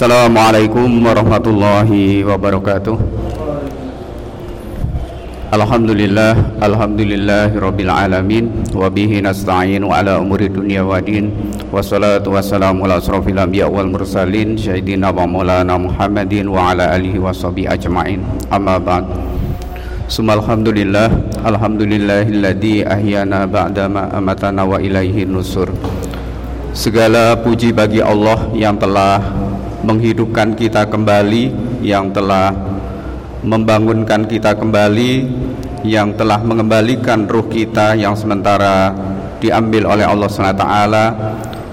Assalamualaikum warahmatullahi wabarakatuh. Alhamdulillah, alhamdulillahirabbil alamin wa bihi nasta'inu ala umuri dunya wadin. Wassalatu wassalamu ala asrofil anbiya wal mursalin sayyidina wa maulana Muhammadin wa ala alihi washabi ajmain. Amma ba'd. Subhanallah, alhamdulillahilladzi ahyana ba'dama amatana wa ilaihi nusur. Segala puji bagi Allah yang telah menghidupkan kita kembali, yang telah membangunkan kita kembali, yang telah mengembalikan ruh kita yang sementara diambil oleh Allah SWT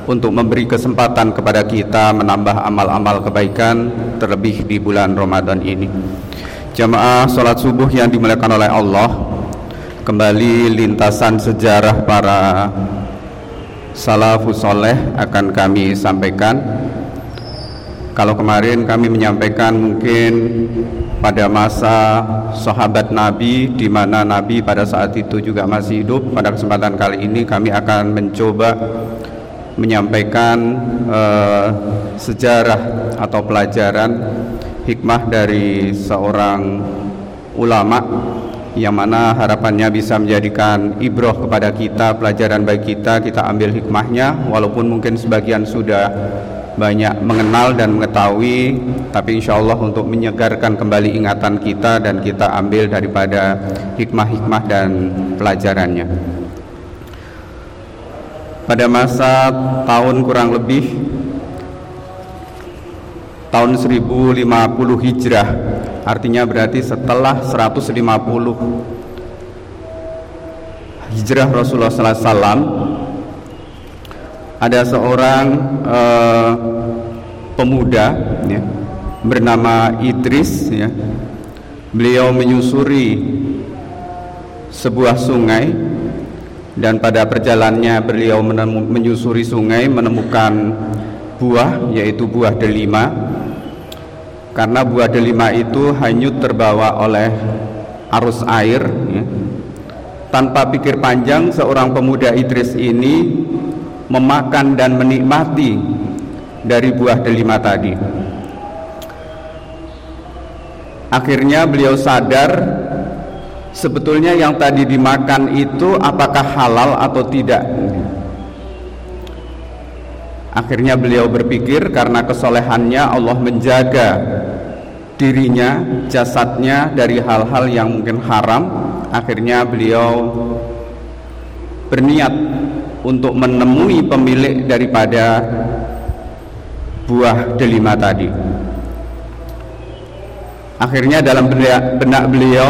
untuk memberi kesempatan kepada kita menambah amal-amal kebaikan, terlebih di bulan Ramadan ini. Jamaah sholat subuh yang dimuliakan oleh Allah, kembali lintasan sejarah para salafus soleh akan kami sampaikan. Kalau kemarin kami menyampaikan mungkin pada masa sahabat Nabi, di mana Nabi pada saat itu juga masih hidup, pada kesempatan kali ini kami akan mencoba menyampaikan sejarah atau pelajaran hikmah dari seorang ulama, yang mana harapannya bisa menjadikan ibroh kepada kita, pelajaran bagi kita. Kita ambil hikmahnya, walaupun mungkin sebagian sudah banyak mengenal dan mengetahui, tapi insya Allah untuk menyegarkan kembali ingatan kita, dan kita ambil daripada hikmah-hikmah dan pelajarannya. Pada masa tahun kurang lebih tahun 1050 Hijrah, artinya berarti setelah 150 Hijrah Rasulullah SAW, ada seorang pemuda ya, bernama Idris ya. Beliau menyusuri sebuah sungai, dan pada perjalanannya beliau menyusuri sungai menemukan buah, yaitu buah delima. Karena buah delima itu hanyut terbawa oleh arus air ya. Tanpa pikir panjang, seorang pemuda Idris ini memakan dan menikmati dari buah delima tadi. Akhirnya beliau sadar, sebetulnya yang tadi dimakan itu apakah halal atau tidak. Akhirnya beliau berpikir, karena kesolehannya Allah menjaga dirinya, jasadnya dari hal-hal yang mungkin haram. Akhirnya beliau berniat untuk menemui pemilik daripada buah delima tadi. Akhirnya dalam benak beliau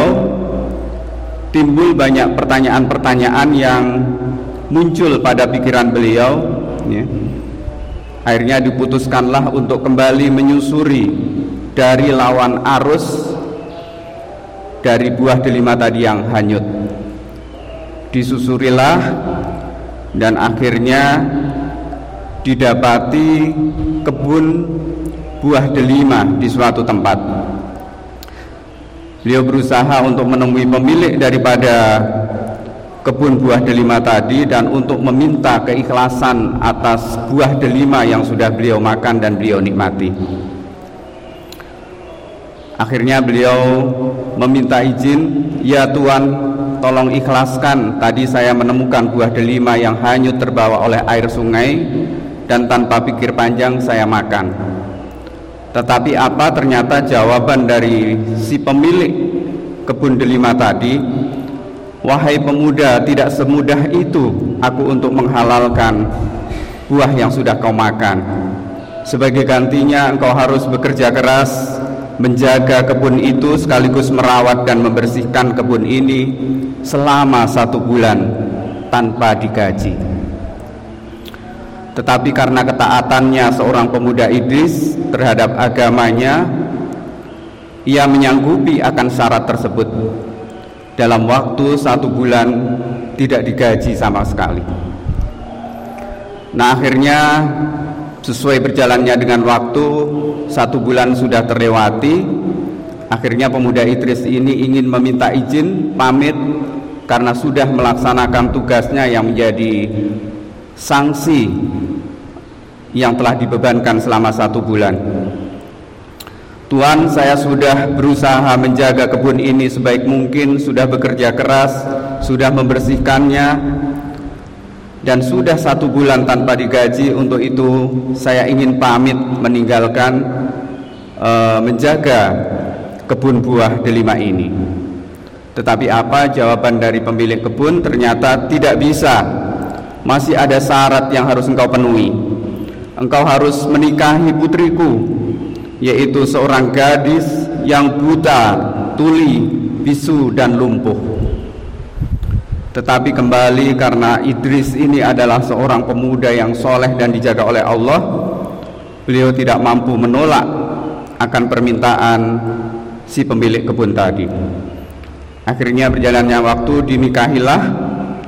timbul banyak pertanyaan-pertanyaan yang muncul pada pikiran beliau ya. Akhirnya diputuskanlah untuk kembali menyusuri dari lawan arus dari buah delima tadi yang hanyut. Disusurilah, dan akhirnya didapati kebun buah delima di suatu tempat. Beliau berusaha untuk menemui pemilik daripada kebun buah delima tadi, dan untuk meminta keikhlasan atas buah delima yang sudah beliau makan dan beliau nikmati. Akhirnya beliau meminta izin, "Ya Tuhan, tolong ikhlaskan, tadi saya menemukan buah delima yang hanyut terbawa oleh air sungai, dan tanpa pikir panjang saya makan." Tetapi apa ternyata jawaban dari si pemilik kebun delima tadi, "Wahai pemuda, tidak semudah itu aku untuk menghalalkan buah yang sudah kau makan. Sebagai gantinya engkau harus bekerja keras, menjaga kebun itu, sekaligus merawat dan membersihkan kebun ini selama 1 bulan tanpa digaji." Tetapi karena ketaatannya seorang pemuda Idris terhadap agamanya, ia menyanggupi akan syarat tersebut. Dalam waktu 1 bulan tidak digaji sama sekali. Nah, akhirnya sesuai berjalannya dengan waktu, 1 bulan sudah terlewati. Akhirnya pemuda Idris ini ingin meminta izin pamit, karena sudah melaksanakan tugasnya yang menjadi sanksi yang telah dibebankan selama 1 bulan. Tuhan, saya sudah berusaha menjaga kebun ini sebaik mungkin, sudah bekerja keras, sudah membersihkannya, dan sudah 1 bulan tanpa digaji. Untuk itu saya ingin pamit meninggalkan menjaga kebun buah delima ini. Tetapi apa jawaban dari pemilik kebun? Ternyata tidak bisa, masih ada syarat yang harus engkau penuhi. Engkau harus menikahi putriku, yaitu seorang gadis yang buta, tuli, bisu, dan lumpuh. Tetapi kembali, karena Idris ini adalah seorang pemuda yang soleh dan dijaga oleh Allah, beliau tidak mampu menolak akan permintaan si pemilik kebun tadi. Akhirnya berjalannya waktu, dinikahilah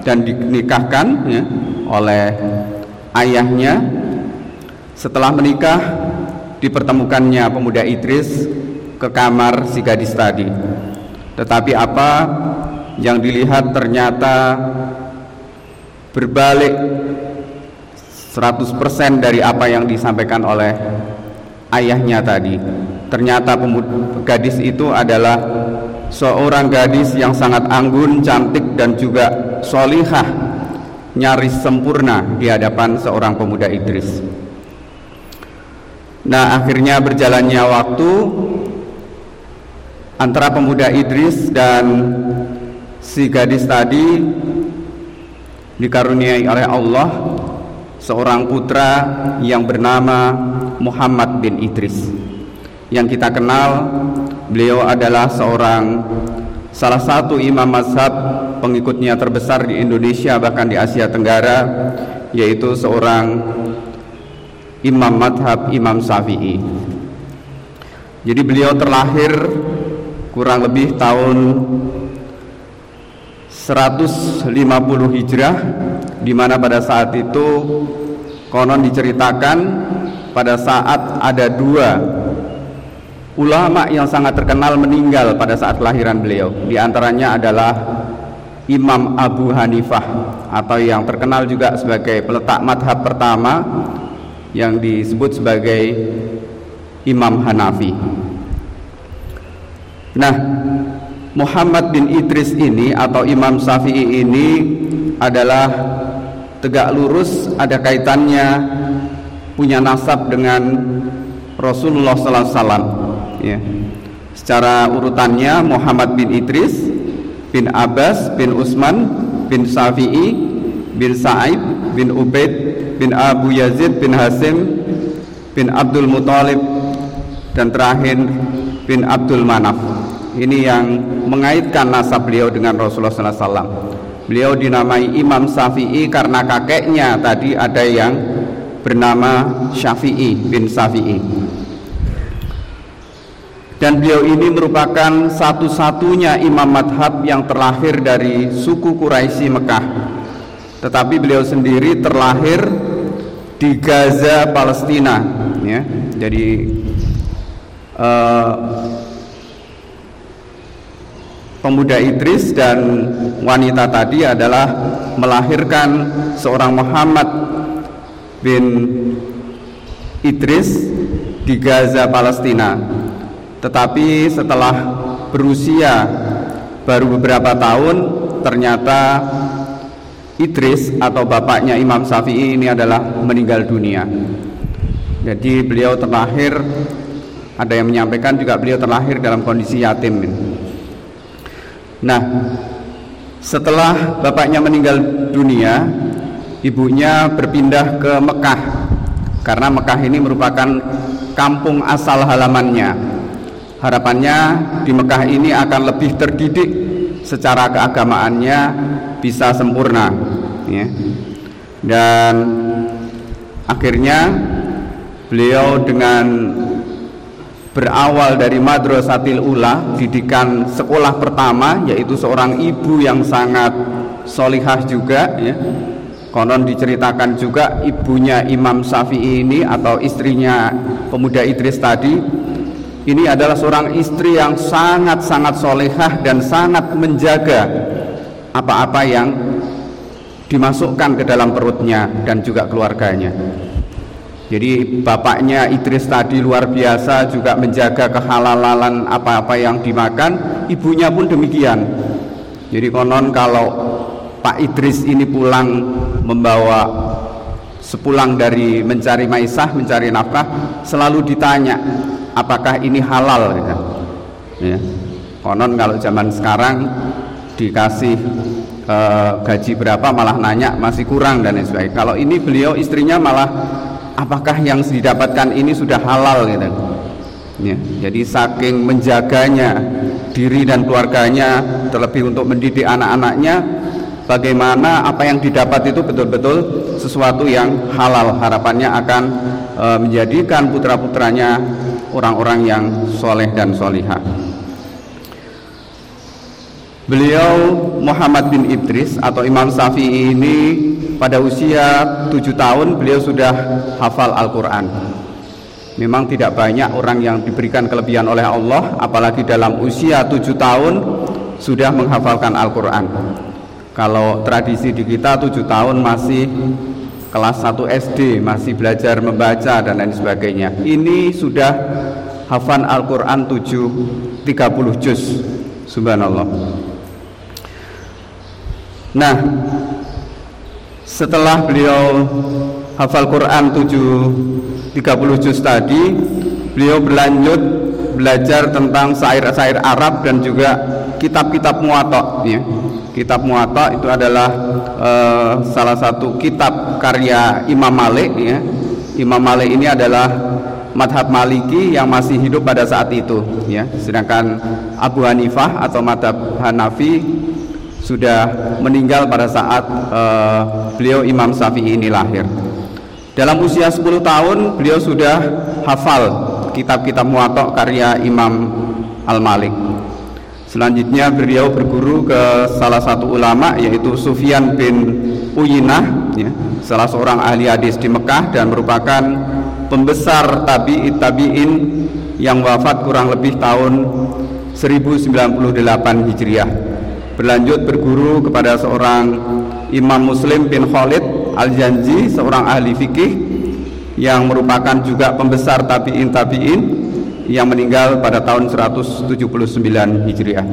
dan dinikahkan oleh ayahnya. Setelah menikah, dipertemukannya pemuda Idris ke kamar si gadis tadi. Tetapi apa yang dilihat? Ternyata berbalik 100% dari apa yang disampaikan oleh ayahnya tadi. Ternyata gadis itu adalah seorang gadis yang sangat anggun, cantik, dan juga solihah, nyaris sempurna di hadapan seorang pemuda Idris. Nah, akhirnya berjalannya waktu antara pemuda Idris dan si gadis tadi, dikaruniai oleh Allah seorang putra yang bernama Muhammad bin Idris, yang kita kenal beliau adalah salah satu imam mazhab pengikutnya terbesar di Indonesia, bahkan di Asia Tenggara, yaitu seorang imam madhab Imam Syafi'i. Jadi beliau terlahir kurang lebih tahun 150 Hijrah, di mana pada saat itu konon diceritakan pada saat ada 2 ulama yang sangat terkenal meninggal pada saat kelahiran beliau. Di antaranya adalah Imam Abu Hanifah, atau yang terkenal juga sebagai peletak madhab pertama, yang disebut sebagai Imam Hanafi. Nah, Muhammad bin Idris ini atau Imam Syafi'i ini adalah tegak lurus, ada kaitannya, punya nasab dengan Rasulullah sallallahu alaihi wasallam. Ya. Secara urutannya Muhammad bin Idris bin Abbas bin Utsman bin Syafi'i bin Sa'ib bin Ubaid bin Abu Yazid bin Hasim bin Abdul Muthalib, dan terakhir bin Abdul Manaf. Ini yang mengaitkan nasab beliau dengan Rasulullah SAW. Beliau dinamai Imam Syafi'i karena kakeknya tadi ada yang bernama Syafi'i bin Syafi'i. Dan beliau ini merupakan satu-satunya imam madhab yang terlahir dari suku Quraisy Mekah. Tetapi beliau sendiri terlahir di Gaza, Palestina, ya. Jadi pemuda Idris dan wanita tadi adalah melahirkan seorang Muhammad bin Idris di Gaza, Palestina. Tetapi setelah berusia baru beberapa tahun, ternyata Idris atau bapaknya Imam Syafi'i ini adalah meninggal dunia. Jadi beliau terlahir, ada yang menyampaikan juga beliau terlahir dalam kondisi yatim. Nah, setelah bapaknya meninggal dunia, ibunya berpindah ke Mekah, karena Mekah ini merupakan kampung asal halamannya. Harapannya di Mekah ini akan lebih terdidik secara keagamaannya, bisa sempurna, ya. Dan akhirnya beliau dengan berawal dari Madrasatul Ula, didikan sekolah pertama, yaitu seorang ibu yang sangat solihah juga, ya. Konon diceritakan juga ibunya Imam Syafi'i ini atau istrinya pemuda Idris tadi ini adalah seorang istri yang sangat-sangat solihah dan sangat menjaga apa-apa yang dimasukkan ke dalam perutnya dan juga keluarganya. Jadi bapaknya Idris tadi luar biasa juga menjaga kehalalan apa-apa yang dimakan, ibunya pun demikian. Jadi konon kalau Pak Idris ini pulang membawa sepulang dari mencari maisah, mencari nafkah, selalu ditanya apakah ini halal gitu. Ya. Konon kalau zaman sekarang dikasih gaji berapa malah nanya masih kurang dan lain sebagainya. Kalau ini beliau istrinya malah apakah yang didapatkan ini sudah halal gitu. Ya. Jadi saking menjaganya diri dan keluarganya, terlebih untuk mendidik anak-anaknya, bagaimana apa yang didapat itu betul-betul sesuatu yang halal. Harapannya akan menjadikan putra-putranya orang-orang yang soleh dan solihah. Beliau Muhammad bin Idris atau Imam Syafi'i ini pada usia 7 tahun beliau sudah hafal Al-Quran. Memang tidak banyak orang yang diberikan kelebihan oleh Allah, apalagi dalam usia 7 tahun sudah menghafalkan Al-Quran. Kalau tradisi di kita 7 tahun masih kelas 1 SD, masih belajar membaca dan lain sebagainya. Ini sudah hafal Al-Quran 30 juz. Subhanallah. Nah, setelah beliau hafal Quran 30 juz tadi, beliau berlanjut belajar tentang syair-syair Arab dan juga kitab-kitab Muwatta ya. Kitab Muwatta itu adalah salah satu kitab karya Imam Malik ya. Imam Malik ini adalah madhab Maliki yang masih hidup pada saat itu ya. Sedangkan Abu Hanifah atau madhab Hanafi sudah meninggal pada saat beliau Imam Syafi'i ini lahir. Dalam usia 10 tahun beliau sudah hafal kitab-kitab Muwatta karya Imam Al-Malik. Selanjutnya beliau berguru ke salah satu ulama yaitu Sufyan bin Uyinah ya, salah seorang ahli hadis di Mekah dan merupakan pembesar tabi'in yang wafat kurang lebih tahun 1098 Hijriah. Berlanjut berguru kepada seorang Imam Muslim bin Khalid Al-Janji, seorang ahli fikih yang merupakan juga pembesar tabi'in yang meninggal pada tahun 179 Hijriah.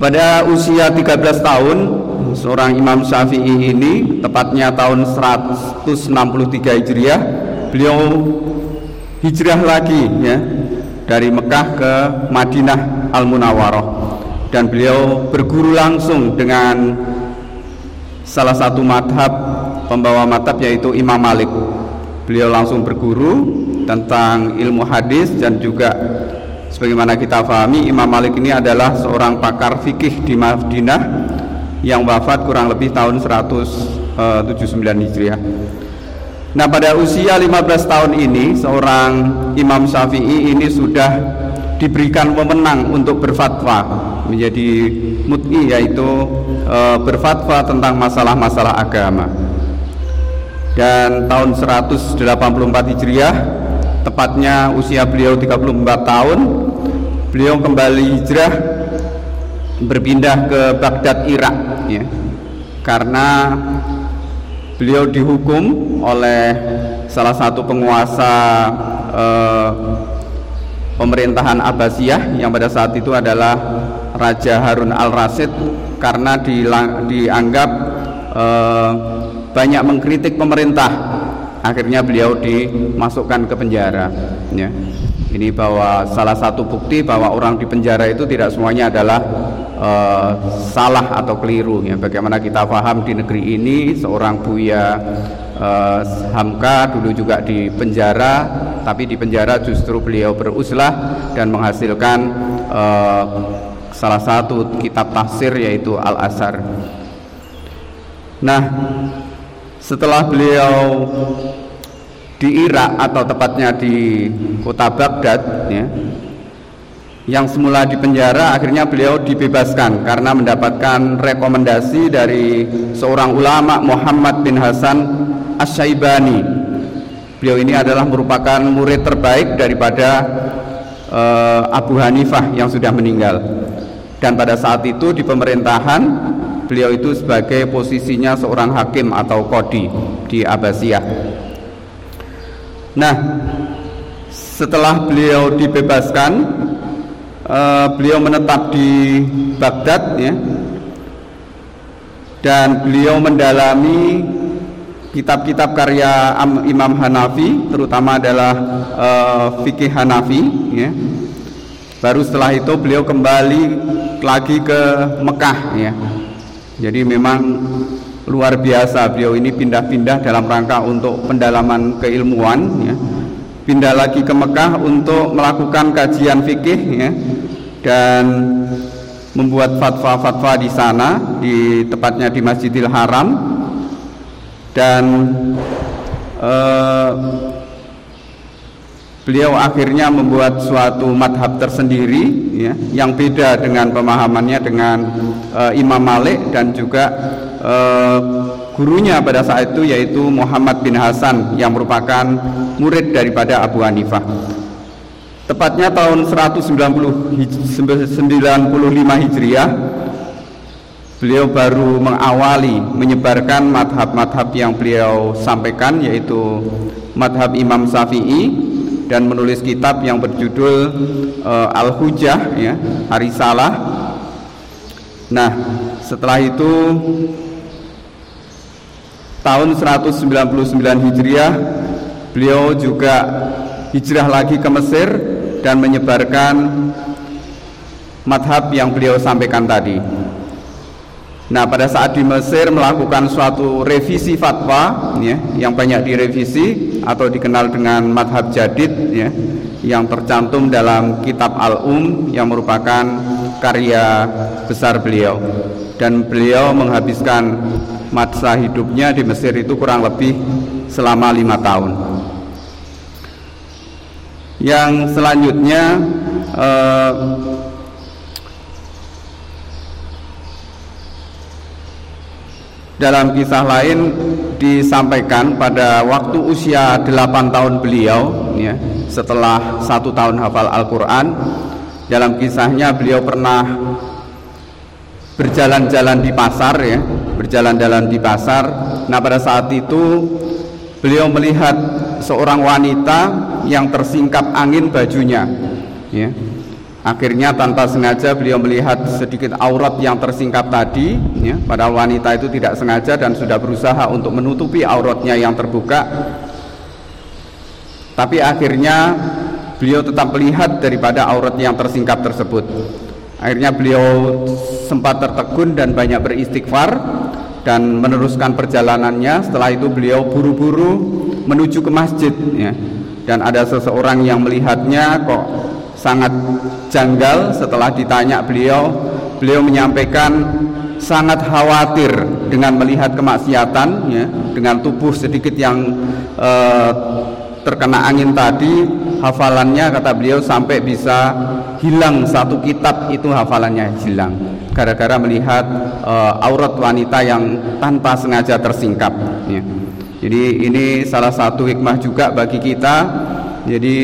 Pada usia 13 tahun, seorang Imam Syafi'i ini, tepatnya tahun 163 Hijriah, beliau hijrah lagi ya, dari Mekah ke Madinah Al-Munawaroh, dan beliau berguru langsung dengan salah satu madhab, pembawa madhab yaitu Imam Malik. Beliau langsung berguru tentang ilmu hadis dan juga sebagaimana kita pahami Imam Malik ini adalah seorang pakar fikih di Madinah yang wafat kurang lebih tahun 179 Hijriah. Nah, pada usia 15 tahun ini seorang Imam Syafi'i ini sudah diberikan wewenang untuk berfatwa, menjadi mut'i yaitu berfatwa tentang masalah-masalah agama. Dan tahun 184 Hijriah, tepatnya usia beliau 34 tahun, beliau kembali hijrah, berpindah ke Baghdad, Irak ya. Karena beliau dihukum oleh salah satu penguasa pemerintahan Abbasiyah yang pada saat itu adalah Raja Harun Al-Rashid, karena dianggap banyak mengkritik pemerintah. Akhirnya beliau dimasukkan ke penjara ya. Ini bahwa salah satu bukti bahwa orang di penjara itu tidak semuanya adalah salah atau keliru ya. Bagaimana kita paham di negeri ini seorang Buya Hamka dulu juga di penjara, tapi di penjara justru beliau beruslah dan menghasilkan salah satu kitab tafsir yaitu Al-Asar. Nah, setelah beliau di Irak atau tepatnya di kota Baghdad ya, yang semula di penjara akhirnya beliau dibebaskan karena mendapatkan rekomendasi dari seorang ulama Muhammad bin Hasan Asy-Syaibani. Beliau ini adalah merupakan murid terbaik daripada Abu Hanifah yang sudah meninggal, dan pada saat itu di pemerintahan beliau itu sebagai posisinya seorang hakim atau qadi di Abbasiyah. Nah, setelah beliau dibebaskan, beliau menetap di Baghdad, ya, dan beliau mendalami kitab-kitab karya Imam Hanafi, terutama adalah fikih Hanafi, ya. Baru setelah itu beliau kembali lagi ke Mekah, ya. Jadi memang luar biasa, beliau ini pindah-pindah dalam rangka untuk pendalaman keilmuan, ya. Pindah lagi ke Mekah untuk melakukan kajian fikih, ya, dan membuat fatwa-fatwa di sana, di tepatnya di Masjidil Haram. Dan beliau akhirnya membuat suatu madhab tersendiri, ya, yang beda dengan pemahamannya dengan Imam Malik dan juga gurunya pada saat itu, yaitu Muhammad bin Hasan, yang merupakan murid daripada Abu Hanifah. Tepatnya tahun 195 Hijriah, beliau baru mengawali menyebarkan madhab-madhab yang beliau sampaikan, yaitu madhab Imam Syafi'i, dan menulis kitab yang berjudul Al-Hujjah, ya, Ar-Risalah. Nah, setelah itu tahun 199 Hijriah beliau juga hijrah lagi ke Mesir dan menyebarkan madhab yang beliau sampaikan tadi. Nah, pada saat di Mesir melakukan suatu revisi fatwa, ya, yang banyak direvisi atau dikenal dengan madhab jadid, ya, yang tercantum dalam kitab Al-Um yang merupakan karya besar beliau. Dan beliau menghabiskan masa hidupnya di Mesir itu kurang lebih selama 5 tahun. Yang selanjutnya, dalam kisah lain disampaikan pada waktu usia 8 tahun beliau, ya, setelah 1 tahun hafal Al-Quran. Dalam kisahnya beliau pernah berjalan-jalan di pasar, ya, berjalan-jalan di pasar. Nah, pada saat itu beliau melihat seorang wanita yang tersingkap angin bajunya, ya. Akhirnya tanpa sengaja beliau melihat sedikit aurat yang tersingkap tadi, ya. Padahal wanita itu tidak sengaja dan sudah berusaha untuk menutupi auratnya yang terbuka. Tapi akhirnya beliau tetap melihat daripada aurat yang tersingkap tersebut. Akhirnya beliau sempat tertegun dan banyak beristighfar dan meneruskan perjalanannya. Setelah itu beliau buru-buru menuju ke masjid, ya. Dan ada seseorang yang melihatnya kok sangat janggal. Setelah ditanya beliau menyampaikan sangat khawatir dengan melihat kemaksiatan, ya, dengan tubuh sedikit yang terkena angin tadi. Hafalannya, kata beliau, sampai bisa hilang, 1 kitab itu hafalannya hilang gara-gara melihat aurat wanita yang tanpa sengaja tersingkap, ya. Jadi ini salah satu hikmah juga bagi kita. Jadi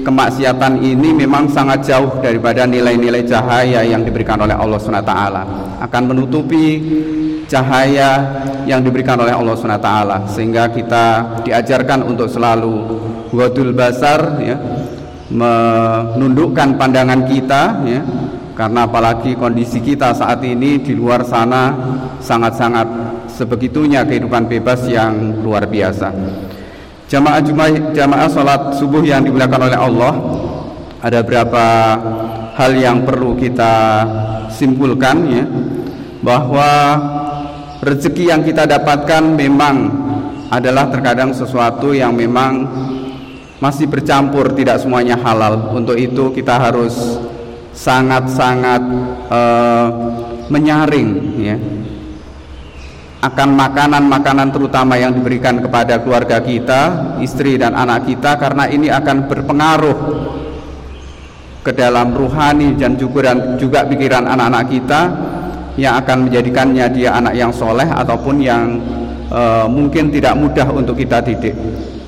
kemaksiatan ini memang sangat jauh daripada nilai-nilai cahaya yang diberikan oleh Allah SWT, akan menutupi cahaya yang diberikan oleh Allah SWT. Sehingga kita diajarkan untuk selalu ghadul basar, ya, menundukkan pandangan kita, ya, karena apalagi kondisi kita saat ini di luar sana sangat-sangat sebegitunya kehidupan bebas yang luar biasa. Jamaah sholat subuh yang dimuliakan oleh Allah, ada berapa hal yang perlu kita simpulkan, ya, bahwa rezeki yang kita dapatkan memang adalah terkadang sesuatu yang memang masih bercampur, tidak semuanya halal. Untuk itu kita harus sangat-sangat menyaring, ya, akan makanan-makanan terutama yang diberikan kepada keluarga kita, istri dan anak kita, karena ini akan berpengaruh ke dalam ruhani dan juga pikiran anak-anak kita, yang akan menjadikannya dia anak yang soleh ataupun yang mungkin tidak mudah untuk kita didik.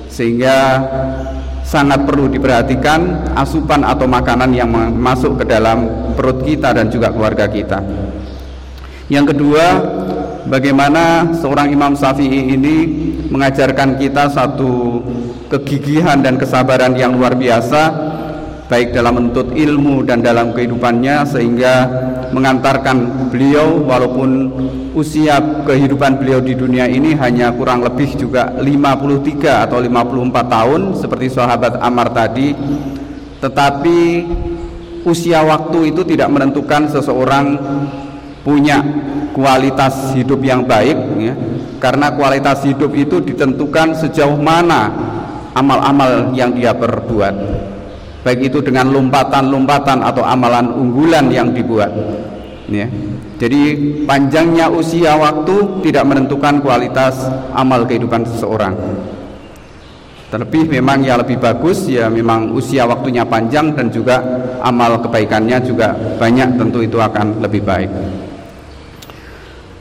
Sehingga sangat perlu diperhatikan asupan atau makanan yang masuk ke dalam perut kita dan juga keluarga kita. Yang kedua, bagaimana seorang Imam Syafi'i ini mengajarkan kita satu kegigihan dan kesabaran yang luar biasa, baik dalam menuntut ilmu dan dalam kehidupannya, sehingga mengantarkan beliau walaupun usia kehidupan beliau di dunia ini hanya kurang lebih juga 53 atau 54 tahun seperti sahabat Ammar tadi, tetapi usia waktu itu tidak menentukan seseorang punya kualitas hidup yang baik ya. Karena kualitas hidup itu ditentukan sejauh mana amal-amal yang dia perbuat, baik itu dengan lompatan-lompatan atau amalan unggulan yang dibuat ya. Jadi panjangnya usia waktu tidak menentukan kualitas amal kehidupan seseorang. Terlebih memang yang lebih bagus ya memang usia waktunya panjang dan juga amal kebaikannya juga banyak, tentu itu akan lebih baik.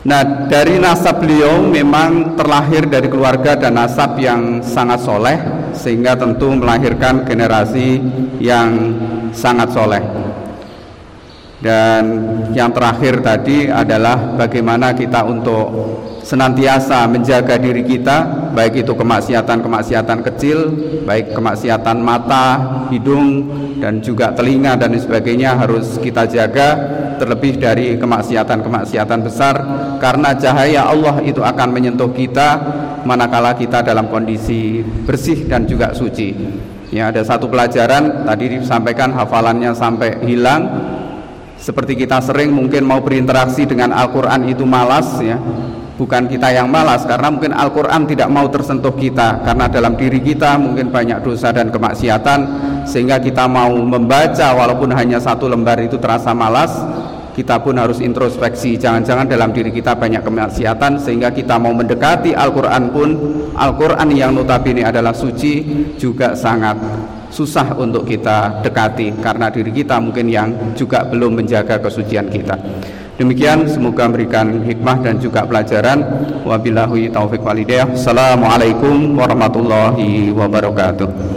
Nah, dari nasab beliau memang terlahir dari keluarga dan nasab yang sangat soleh, sehingga tentu melahirkan generasi yang sangat soleh. Dan yang terakhir tadi adalah bagaimana kita untuk senantiasa menjaga diri kita, baik itu kemaksiatan-kemaksiatan kecil, baik kemaksiatan mata, hidung, dan juga telinga dan sebagainya harus kita jaga, terlebih dari kemaksiatan-kemaksiatan besar, karena cahaya Allah itu akan menyentuh kita manakala kita dalam kondisi bersih dan juga suci. Ya, ada satu pelajaran tadi disampaikan, hafalannya sampai hilang. Seperti kita sering mungkin mau berinteraksi dengan Al-Qur'an itu malas ya. Bukan kita yang malas, karena mungkin Al-Qur'an tidak mau tersentuh kita, karena dalam diri kita mungkin banyak dosa dan kemaksiatan, sehingga kita mau membaca walaupun hanya satu lembar itu terasa malas. Kita pun harus introspeksi, jangan-jangan dalam diri kita banyak kemaksiatan, sehingga kita mau mendekati Al-Qur'an pun, Al-Qur'an yang notabene adalah suci, juga sangat susah untuk kita dekati, karena diri kita mungkin yang juga belum menjaga kesucian kita. Demikian, semoga memberikan hikmah dan juga pelajaran. Wabillahi taufiq walhidayah. Assalamualaikum warahmatullahi wabarakatuh.